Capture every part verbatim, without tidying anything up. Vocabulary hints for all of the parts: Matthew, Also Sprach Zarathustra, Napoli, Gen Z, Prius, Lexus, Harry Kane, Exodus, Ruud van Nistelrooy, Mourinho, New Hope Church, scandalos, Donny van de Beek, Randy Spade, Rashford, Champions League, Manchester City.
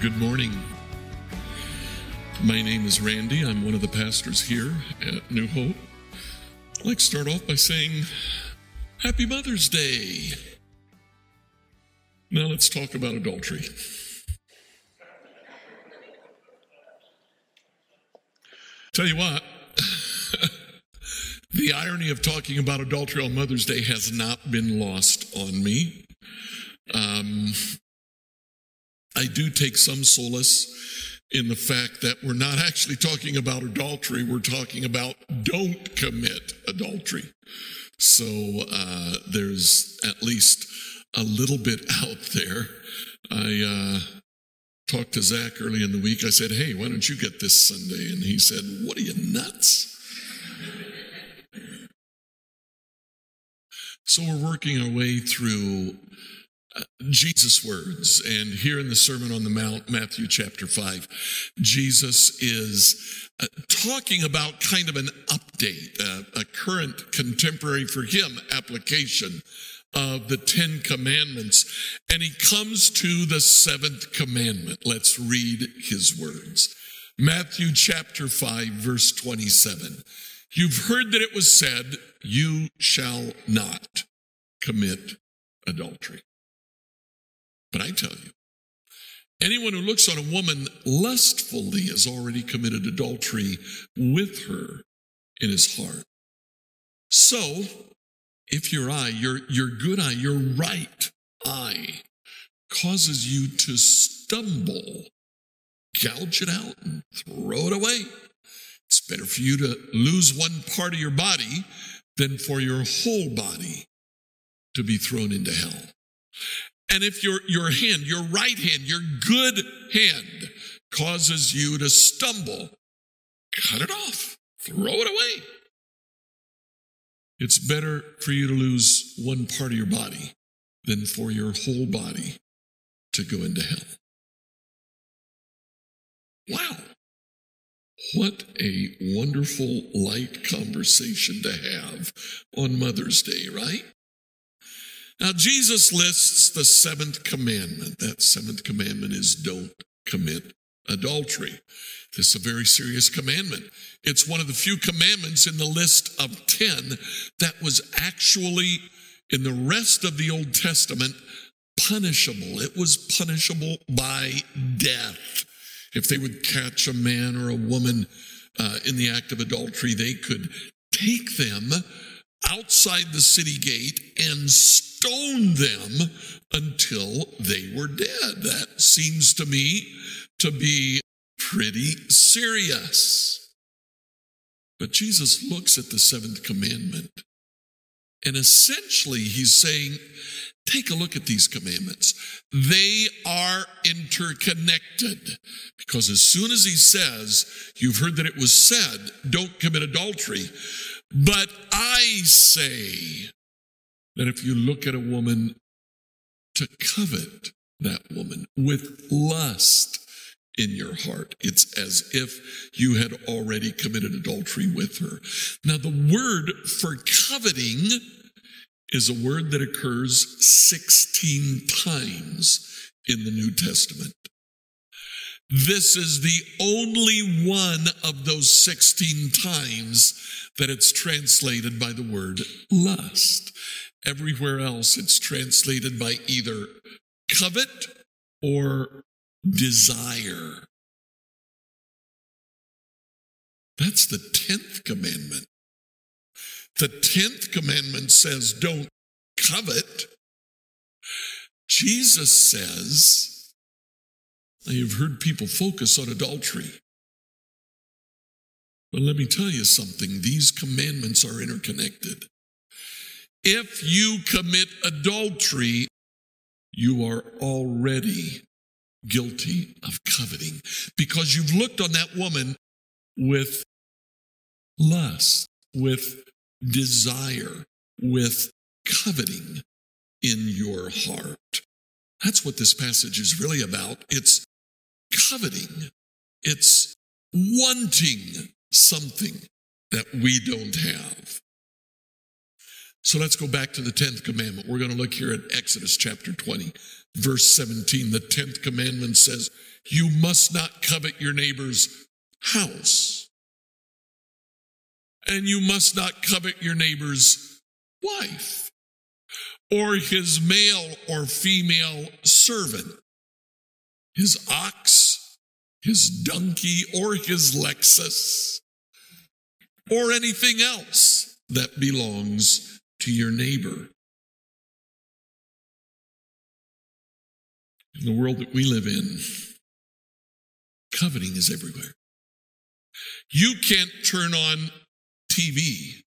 Good morning. My name is Randy. I'm one of the pastors here at New Hope. I'd like to start off by saying, Happy Mother's Day. Now let's talk about adultery. Tell you what, the irony of talking about adultery on Mother's Day has not been lost on me. Um, I do take some solace in the fact that we're not actually talking about adultery, we're talking about don't commit adultery. So uh, there's at least a little bit out there. I uh, talked to Zach early in the week. I said, hey, why don't you get this Sunday? And he said, what are you, nuts? So we're working our way through Uh, Jesus' words, and here in the Sermon on the Mount, Matthew chapter five, Jesus is uh, talking about kind of an update, uh, a current contemporary for him application of the Ten Commandments, and he comes to the seventh commandment. Let's read his words. Matthew chapter five, verse twenty-seven. You've heard that it was said, you shall not commit adultery. But I tell you, anyone who looks on a woman lustfully has already committed adultery with her in his heart. So, if your eye, your, your good eye, your right eye causes you to stumble, gouge it out and throw it away. It's better for you to lose one part of your body than for your whole body to be thrown into hell. And if your, your hand, your right hand, your good hand causes you to stumble, cut it off, throw it away. It's better for you to lose one part of your body than for your whole body to go into hell. Wow. What a wonderful light conversation to have on Mother's Day, right? Now, Jesus lists the seventh commandment. That seventh commandment is don't commit adultery. This is a very serious commandment. It's one of the few commandments in the list of ten that was actually, in the rest of the Old Testament, punishable. It was punishable by death. If they would catch a man or a woman uh, in the act of adultery, they could take them outside the city gate and stoned them until they were dead. That seems to me to be pretty serious. But Jesus looks at the seventh commandment, and essentially he's saying, take a look at these commandments. They are interconnected, because as soon as he says, you've heard that it was said, don't commit adultery, but I say that if you look at a woman, to covet that woman with lust in your heart, it's as if you had already committed adultery with her. Now, the word for coveting is a word that occurs sixteen times in the New Testament. This is the only one of those sixteen times that it's translated by the word lust. Everywhere else, it's translated by either covet or desire. That's the tenth commandment. The tenth commandment says, don't covet. Jesus says, now, you've heard people focus on adultery. But let me tell you something. These commandments are interconnected. If you commit adultery, you are already guilty of coveting because you've looked on that woman with lust, with desire, with coveting in your heart. That's what this passage is really about. It's coveting. It's wanting something that we don't have. So let's go back to the tenth commandment. We're going to look here at Exodus chapter twenty, verse seventeen. The tenth commandment says, you must not covet your neighbor's house. And you must not covet your neighbor's wife, or his male or female servant, his ox, his donkey, or his Lexus, or anything else that belongs to your neighbor. In the world that we live in, coveting is everywhere. You can't turn on T V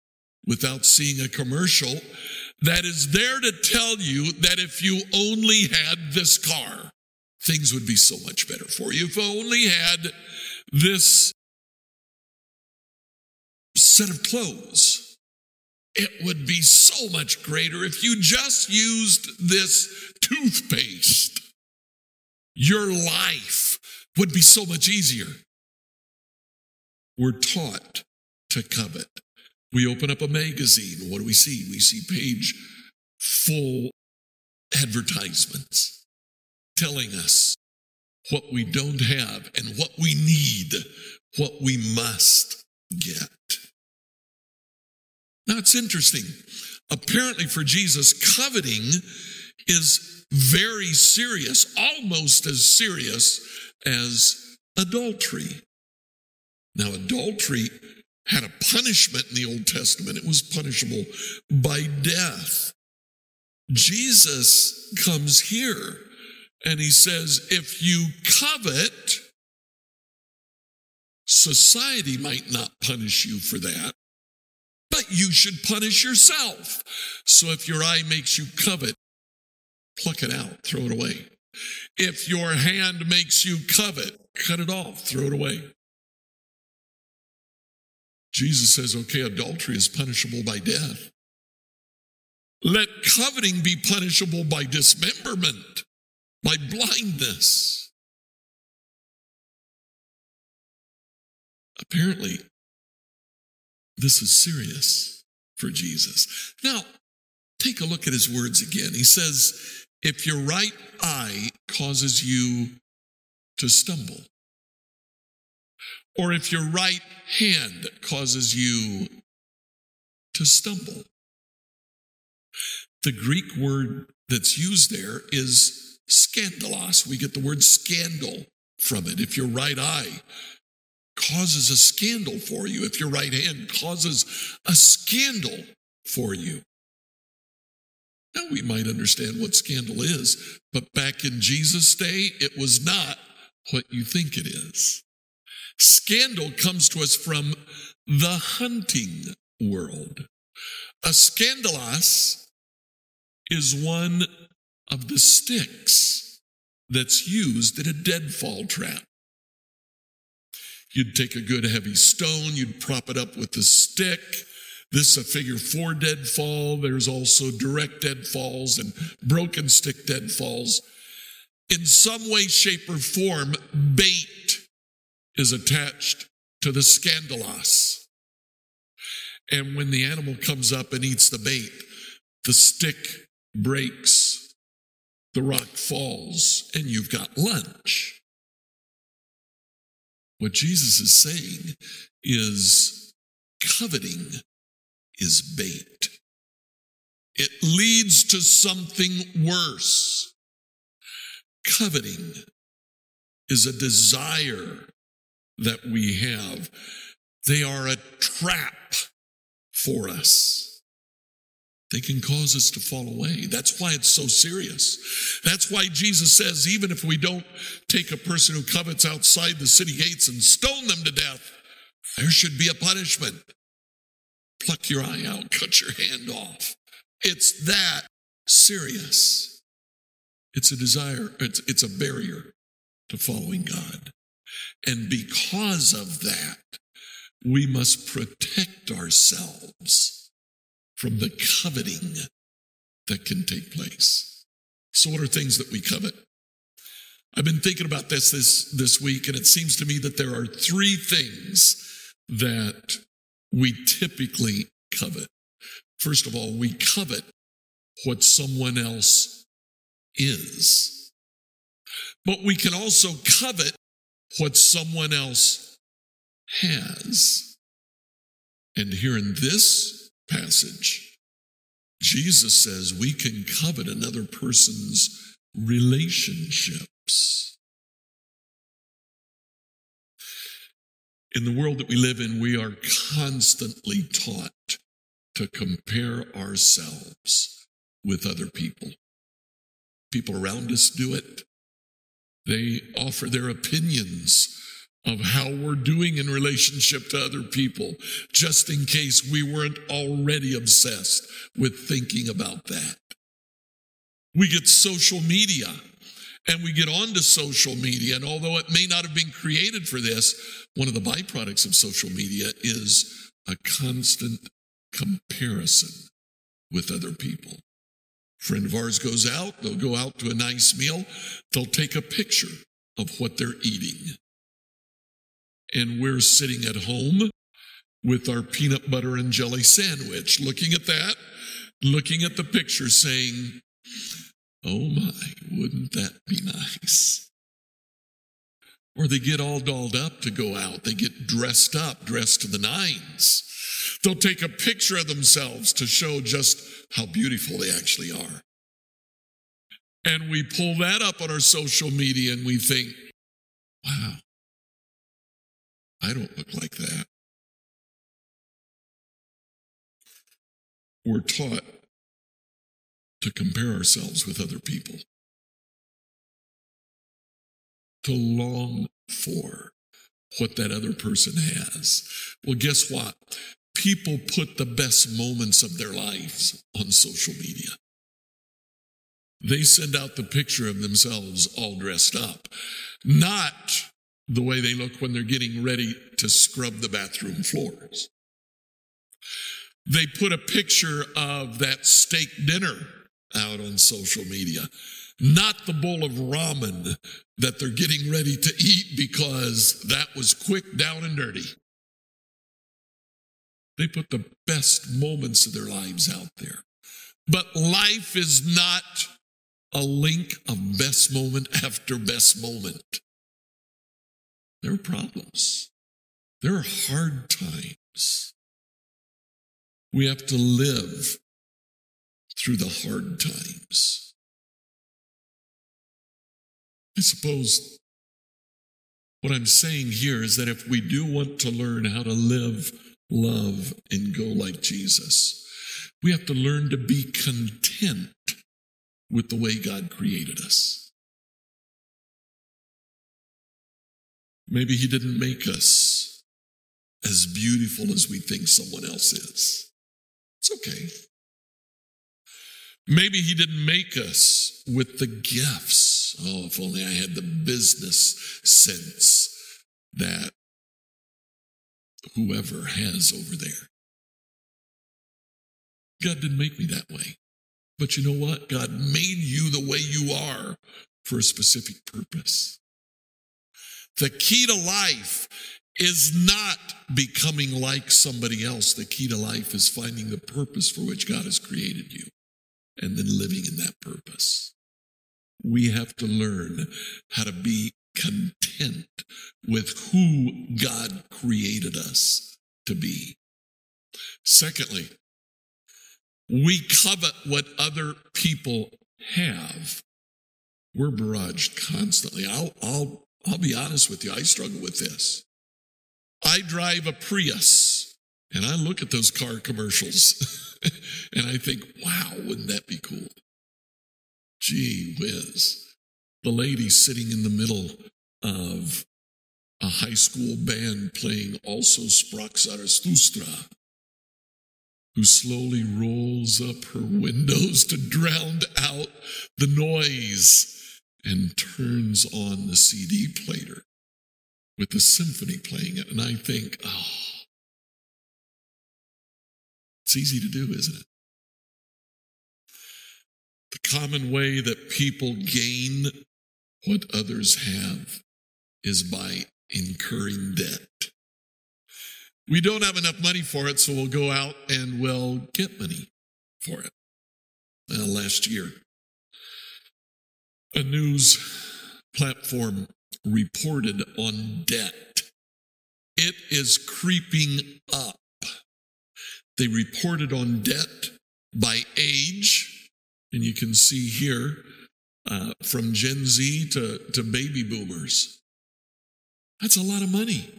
without seeing a commercial that is there to tell you that if you only had this car, things would be so much better for you. If I only had this set of clothes, it would be so much greater. If you just used this toothpaste, your life would be so much easier. We're taught to covet. We open up a magazine. What do we see? We see page full advertisements telling us what we don't have and what we need, what we must get. Now, it's interesting. Apparently for Jesus, coveting is very serious, almost as serious as adultery. Now, adultery had a punishment in the Old Testament. It was punishable by death. Jesus comes here and he says, if you covet, society might not punish you for that, but you should punish yourself. So if your eye makes you covet, pluck it out, throw it away. If your hand makes you covet, cut it off, throw it away. Jesus says, okay, adultery is punishable by death. Let coveting be punishable by dismemberment, by blindness. Apparently, this is serious for Jesus. Now, take a look at his words again. He says, if your right eye causes you to stumble, or if your right hand causes you to stumble. The Greek word that's used there is scandalos. We get the word scandal from it. If your right eye causes a scandal for you, if your right hand causes a scandal for you. Now we might understand what scandal is, but back in Jesus' day, it was not what you think it is. Scandal comes to us from the hunting world. A scandalos is one of the sticks that's used in a deadfall trap. You'd take a good heavy stone, you'd prop it up with a stick. This is a figure four deadfall. There's also direct deadfalls and broken stick deadfalls. In some way, shape, or form, bait is attached to the scandalos. And when the animal comes up and eats the bait, the stick breaks, the rock falls, and you've got lunch. What Jesus is saying is coveting is bait. It leads to something worse. Coveting is a desire that we have. They are a trap for us. They can cause us to fall away. That's why it's so serious. That's why Jesus says, even if we don't take a person who covets outside the city gates and stone them to death, there should be a punishment. Pluck your eye out, cut your hand off. It's that serious. It's a desire. It's, it's a barrier to following God. And because of that, we must protect ourselves from the coveting that can take place. So what are things that we covet? I've been thinking about this this, this week, and it seems to me that there are three things that we typically covet. First of all, we covet what someone else is. But we can also covet what someone else has. And here in this passage, Jesus says we can covet another person's relationships. In the world that we live in, we are constantly taught to compare ourselves with other people. People around us do it. They offer their opinions of how we're doing in relationship to other people, just in case we weren't already obsessed with thinking about that. We get social media, and we get onto social media, and although it may not have been created for this, one of the byproducts of social media is a constant comparison with other people. Friend of ours goes out, they'll go out to a nice meal, they'll take a picture of what they're eating. And we're sitting at home with our peanut butter and jelly sandwich, looking at that, looking at the picture, saying, oh my, wouldn't that be nice? Or they get all dolled up to go out. They get dressed up, dressed to the nines. They'll take a picture of themselves to show just how beautiful they actually are. And we pull that up on our social media and we think, wow, I don't look like that. We're taught to compare ourselves with other people, to long for what that other person has. Well, guess what? People put the best moments of their lives on social media. They send out the picture of themselves all dressed up, not the way they look when they're getting ready to scrub the bathroom floors. They put a picture of that steak dinner out on social media, not the bowl of ramen that they're getting ready to eat because that was quick, down, and dirty. They put the best moments of their lives out there. But life is not a link of best moment after best moment. There are problems. There are hard times. We have to live through the hard times. I suppose what I'm saying here is that if we do want to learn how to live, love, and go like Jesus, we have to learn to be content with the way God created us. Maybe He didn't make us as beautiful as we think someone else is. It's okay. Maybe He didn't make us with the gifts. Oh, if only I had the business sense that whoever has over there. God didn't make me that way. But you know what? God made you the way you are for a specific purpose. The key to life is not becoming like somebody else. The key to life is finding the purpose for which God has created you and then living in that purpose. We have to learn how to be content with who God created us to be. Secondly, we covet what other people have. We're barraged constantly. I'll, I'll, I'll be honest with you, I struggle with this. I drive a Prius, and I look at those car commercials, and I think, wow, wouldn't that be cool? Gee whiz. The lady sitting in the middle of a high school band playing Also Sprach Zarathustra. who slowly rolls up her windows to drown out the noise and turns on the C D player with the symphony playing it. And I think, oh, it's easy to do, isn't it? The common way that people gain what others have is by incurring debt. We don't have enough money for it, so we'll go out and we'll get money for it. Now, last year, a news platform reported on debt. It is creeping up. They reported on debt by age, and you can see here uh, from Gen Z to, to baby boomers. That's a lot of money.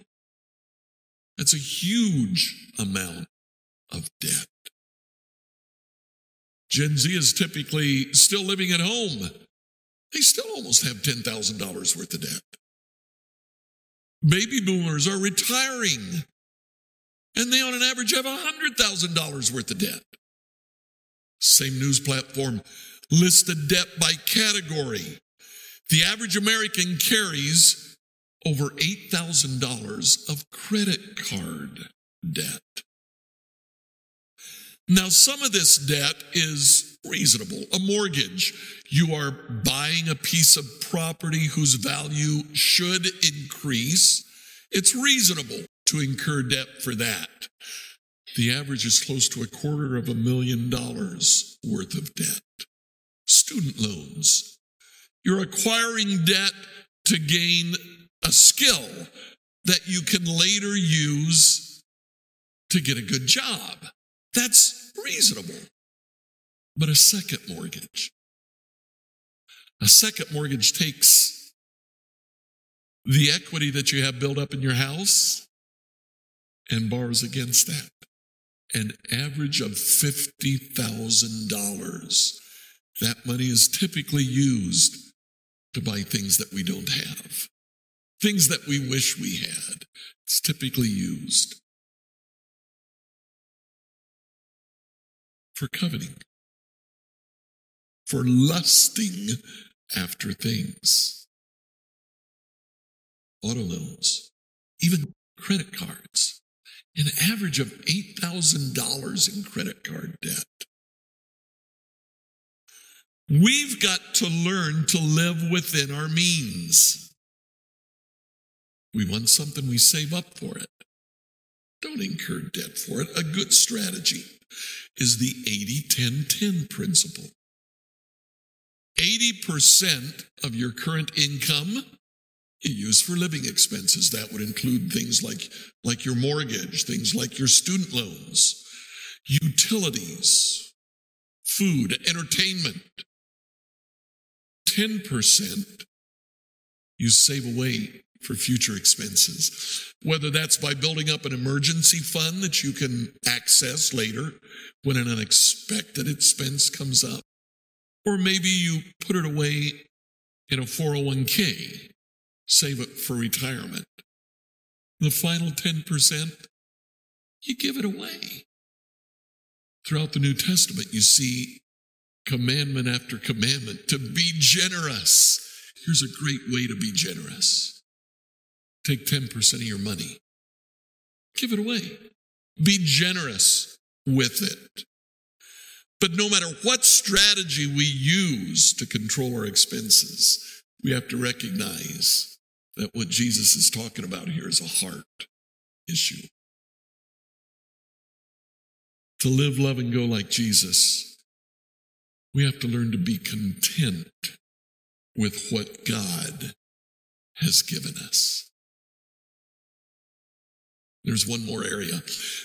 That's a huge amount of debt. Gen Z is typically still living at home. They still almost have ten thousand dollars worth of debt. Baby boomers are retiring, and they on an average have one hundred thousand dollars worth of debt. Same news platform listed debt by category. The average American carries over eight thousand dollars of credit card debt. Now, some of this debt is reasonable. A mortgage, you are buying a piece of property whose value should increase. It's reasonable to incur debt for that. The average is close to a quarter of a million dollars worth of debt. Student loans, you're acquiring debt to gain a skill that you can later use to get a good job. That's reasonable. But a second mortgage. A second mortgage takes the equity that you have built up in your house and borrows against that. An average of fifty thousand dollars. That money is typically used to buy things that we don't have. Things that we wish we had. It's typically used for coveting, for lusting after things. Auto loans, even credit cards, an average of eight thousand dollars in credit card debt. We've got to learn to live within our means. We want something, we save up for it. Don't incur debt for it. A good strategy is the eighty ten ten principle. eighty percent of your current income you use for living expenses. That would include things like, like your mortgage, things like your student loans, utilities, food, entertainment. ten percent you save away for future expenses, whether that's by building up an emergency fund that you can access later when an unexpected expense comes up, or maybe you put it away in a four oh one k, save it for retirement. The final ten percent, you give it away. Throughout the New Testament, you see commandment after commandment to be generous. Here's a great way to be generous. Take ten percent of your money. Give it away. Be generous with it. But no matter what strategy we use to control our expenses, we have to recognize that what Jesus is talking about here is a heart issue. To live, love, and go like Jesus, we have to learn to be content with what God has given us. There's one more area.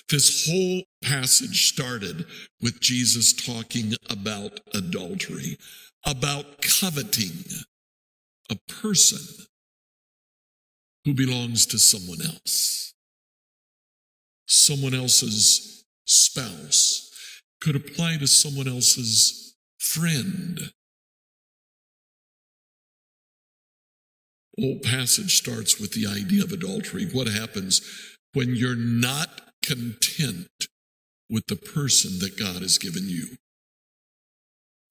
This whole passage started with Jesus talking about adultery, about coveting a person who belongs to someone else. Someone else's spouse could apply to someone else's friend. The whole passage starts with the idea of adultery. What happens when you're not content with the person that God has given you,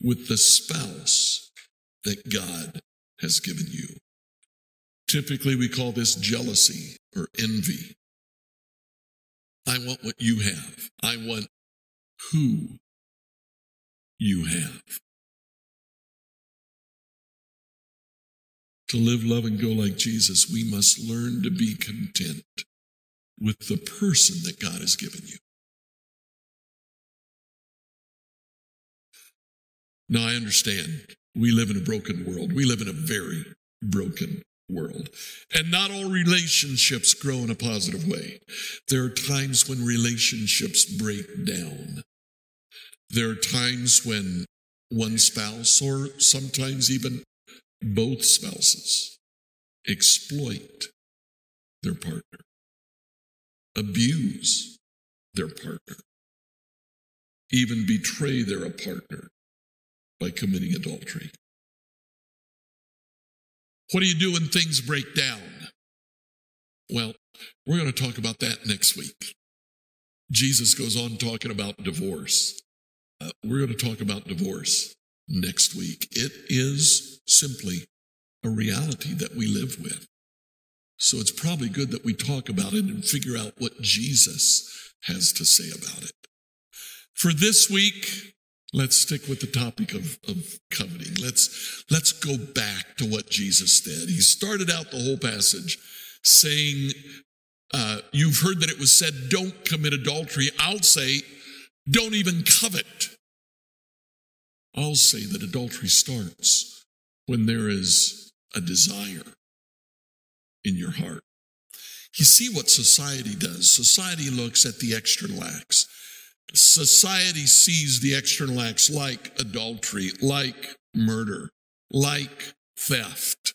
with the spouse that God has given you. Typically, we call this jealousy or envy. I want what you have. I want who you have. To live, love, and go like Jesus, we must learn to be content with the person that God has given you. Now, I understand we live in a broken world. We live in a very broken world. And not all relationships grow in a positive way. There are times when relationships break down. There are times when one spouse, or sometimes even both spouses, exploit their partner, abuse their partner, even betray their partner by committing adultery. What do you do when things break down? Well, we're going to talk about that next week. Jesus goes on talking about divorce. Uh, we're going to talk about divorce next week. It is simply a reality that we live with. So it's probably good that we talk about it and figure out what Jesus has to say about it. For this week, let's stick with the topic of, of coveting. Let's, let's go back to what Jesus said. He started out the whole passage saying, uh, you've heard that it was said, don't commit adultery. I'll say, don't even covet. I'll say that adultery starts when there is a desire in your heart. You see what society does. Society looks at the external acts. Society sees the external acts like adultery, like murder, like theft.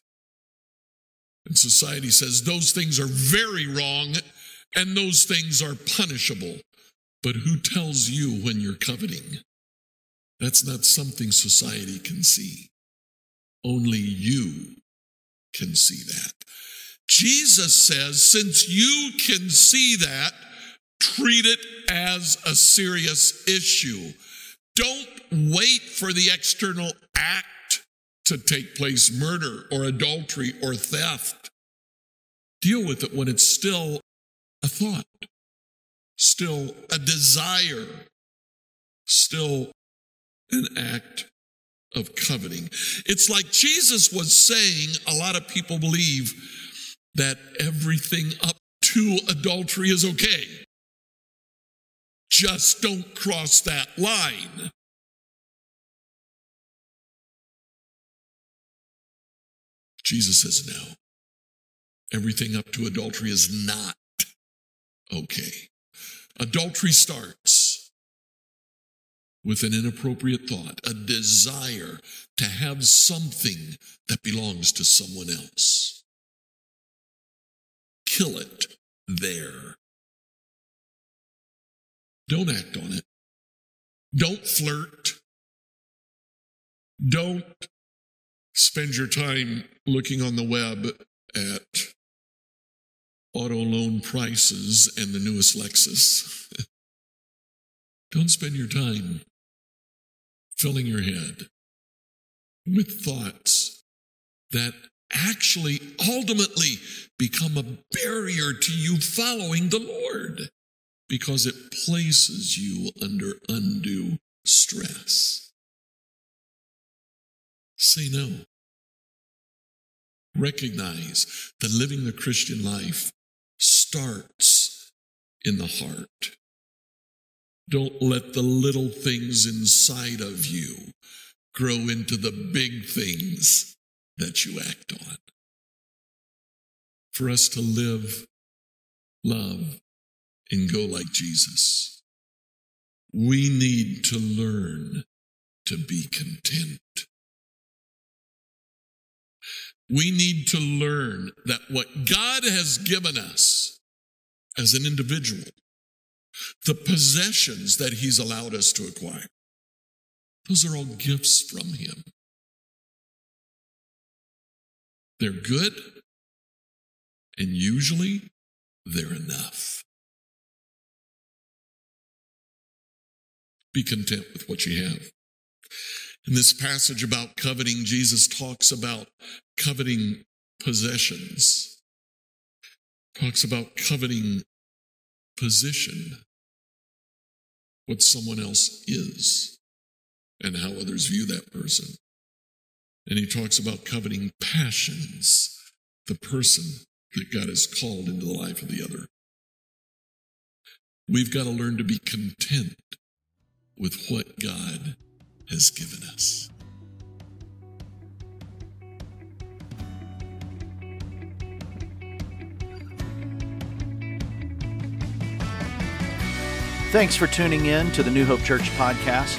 And society says those things are very wrong and those things are punishable. But who tells you when you're coveting? That's not something society can see. Only you can see that. Jesus says, since you can see that, treat it as a serious issue. Don't wait for the external act to take place, murder or adultery or theft. Deal with it when it's still a thought, still a desire, still an act of coveting. It's like Jesus was saying, a lot of people believe that everything up to adultery is okay. Just don't cross that line. Jesus says no. Everything up to adultery is not okay. Adultery starts with an inappropriate thought, a desire to have something that belongs to someone else. Kill it there. Don't act on it. Don't flirt. Don't spend your time looking on the web at auto loan prices and the newest Lexus. Don't spend your time filling your head with thoughts that actually ultimately become a barrier to you following the Lord, because it places you under undue stress. Say no. Recognize that living the Christian life starts in the heart. Don't let the little things inside of you grow into the big things that you act on. For us to live, love, and go like Jesus, we need to learn to be content. We need to learn that what God has given us as an individual, the possessions that He's allowed us to acquire, those are all gifts from Him. They're good, and usually they're enough. Be content with what you have. In this passage about coveting, Jesus talks about coveting possessions, talks about coveting position, what someone else is, and how others view that person. And he talks about coveting passions, the person that God has called into the life of the other. We've got to learn to be content with what God has given us. Thanks for tuning in to the New Hope Church podcast.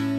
world.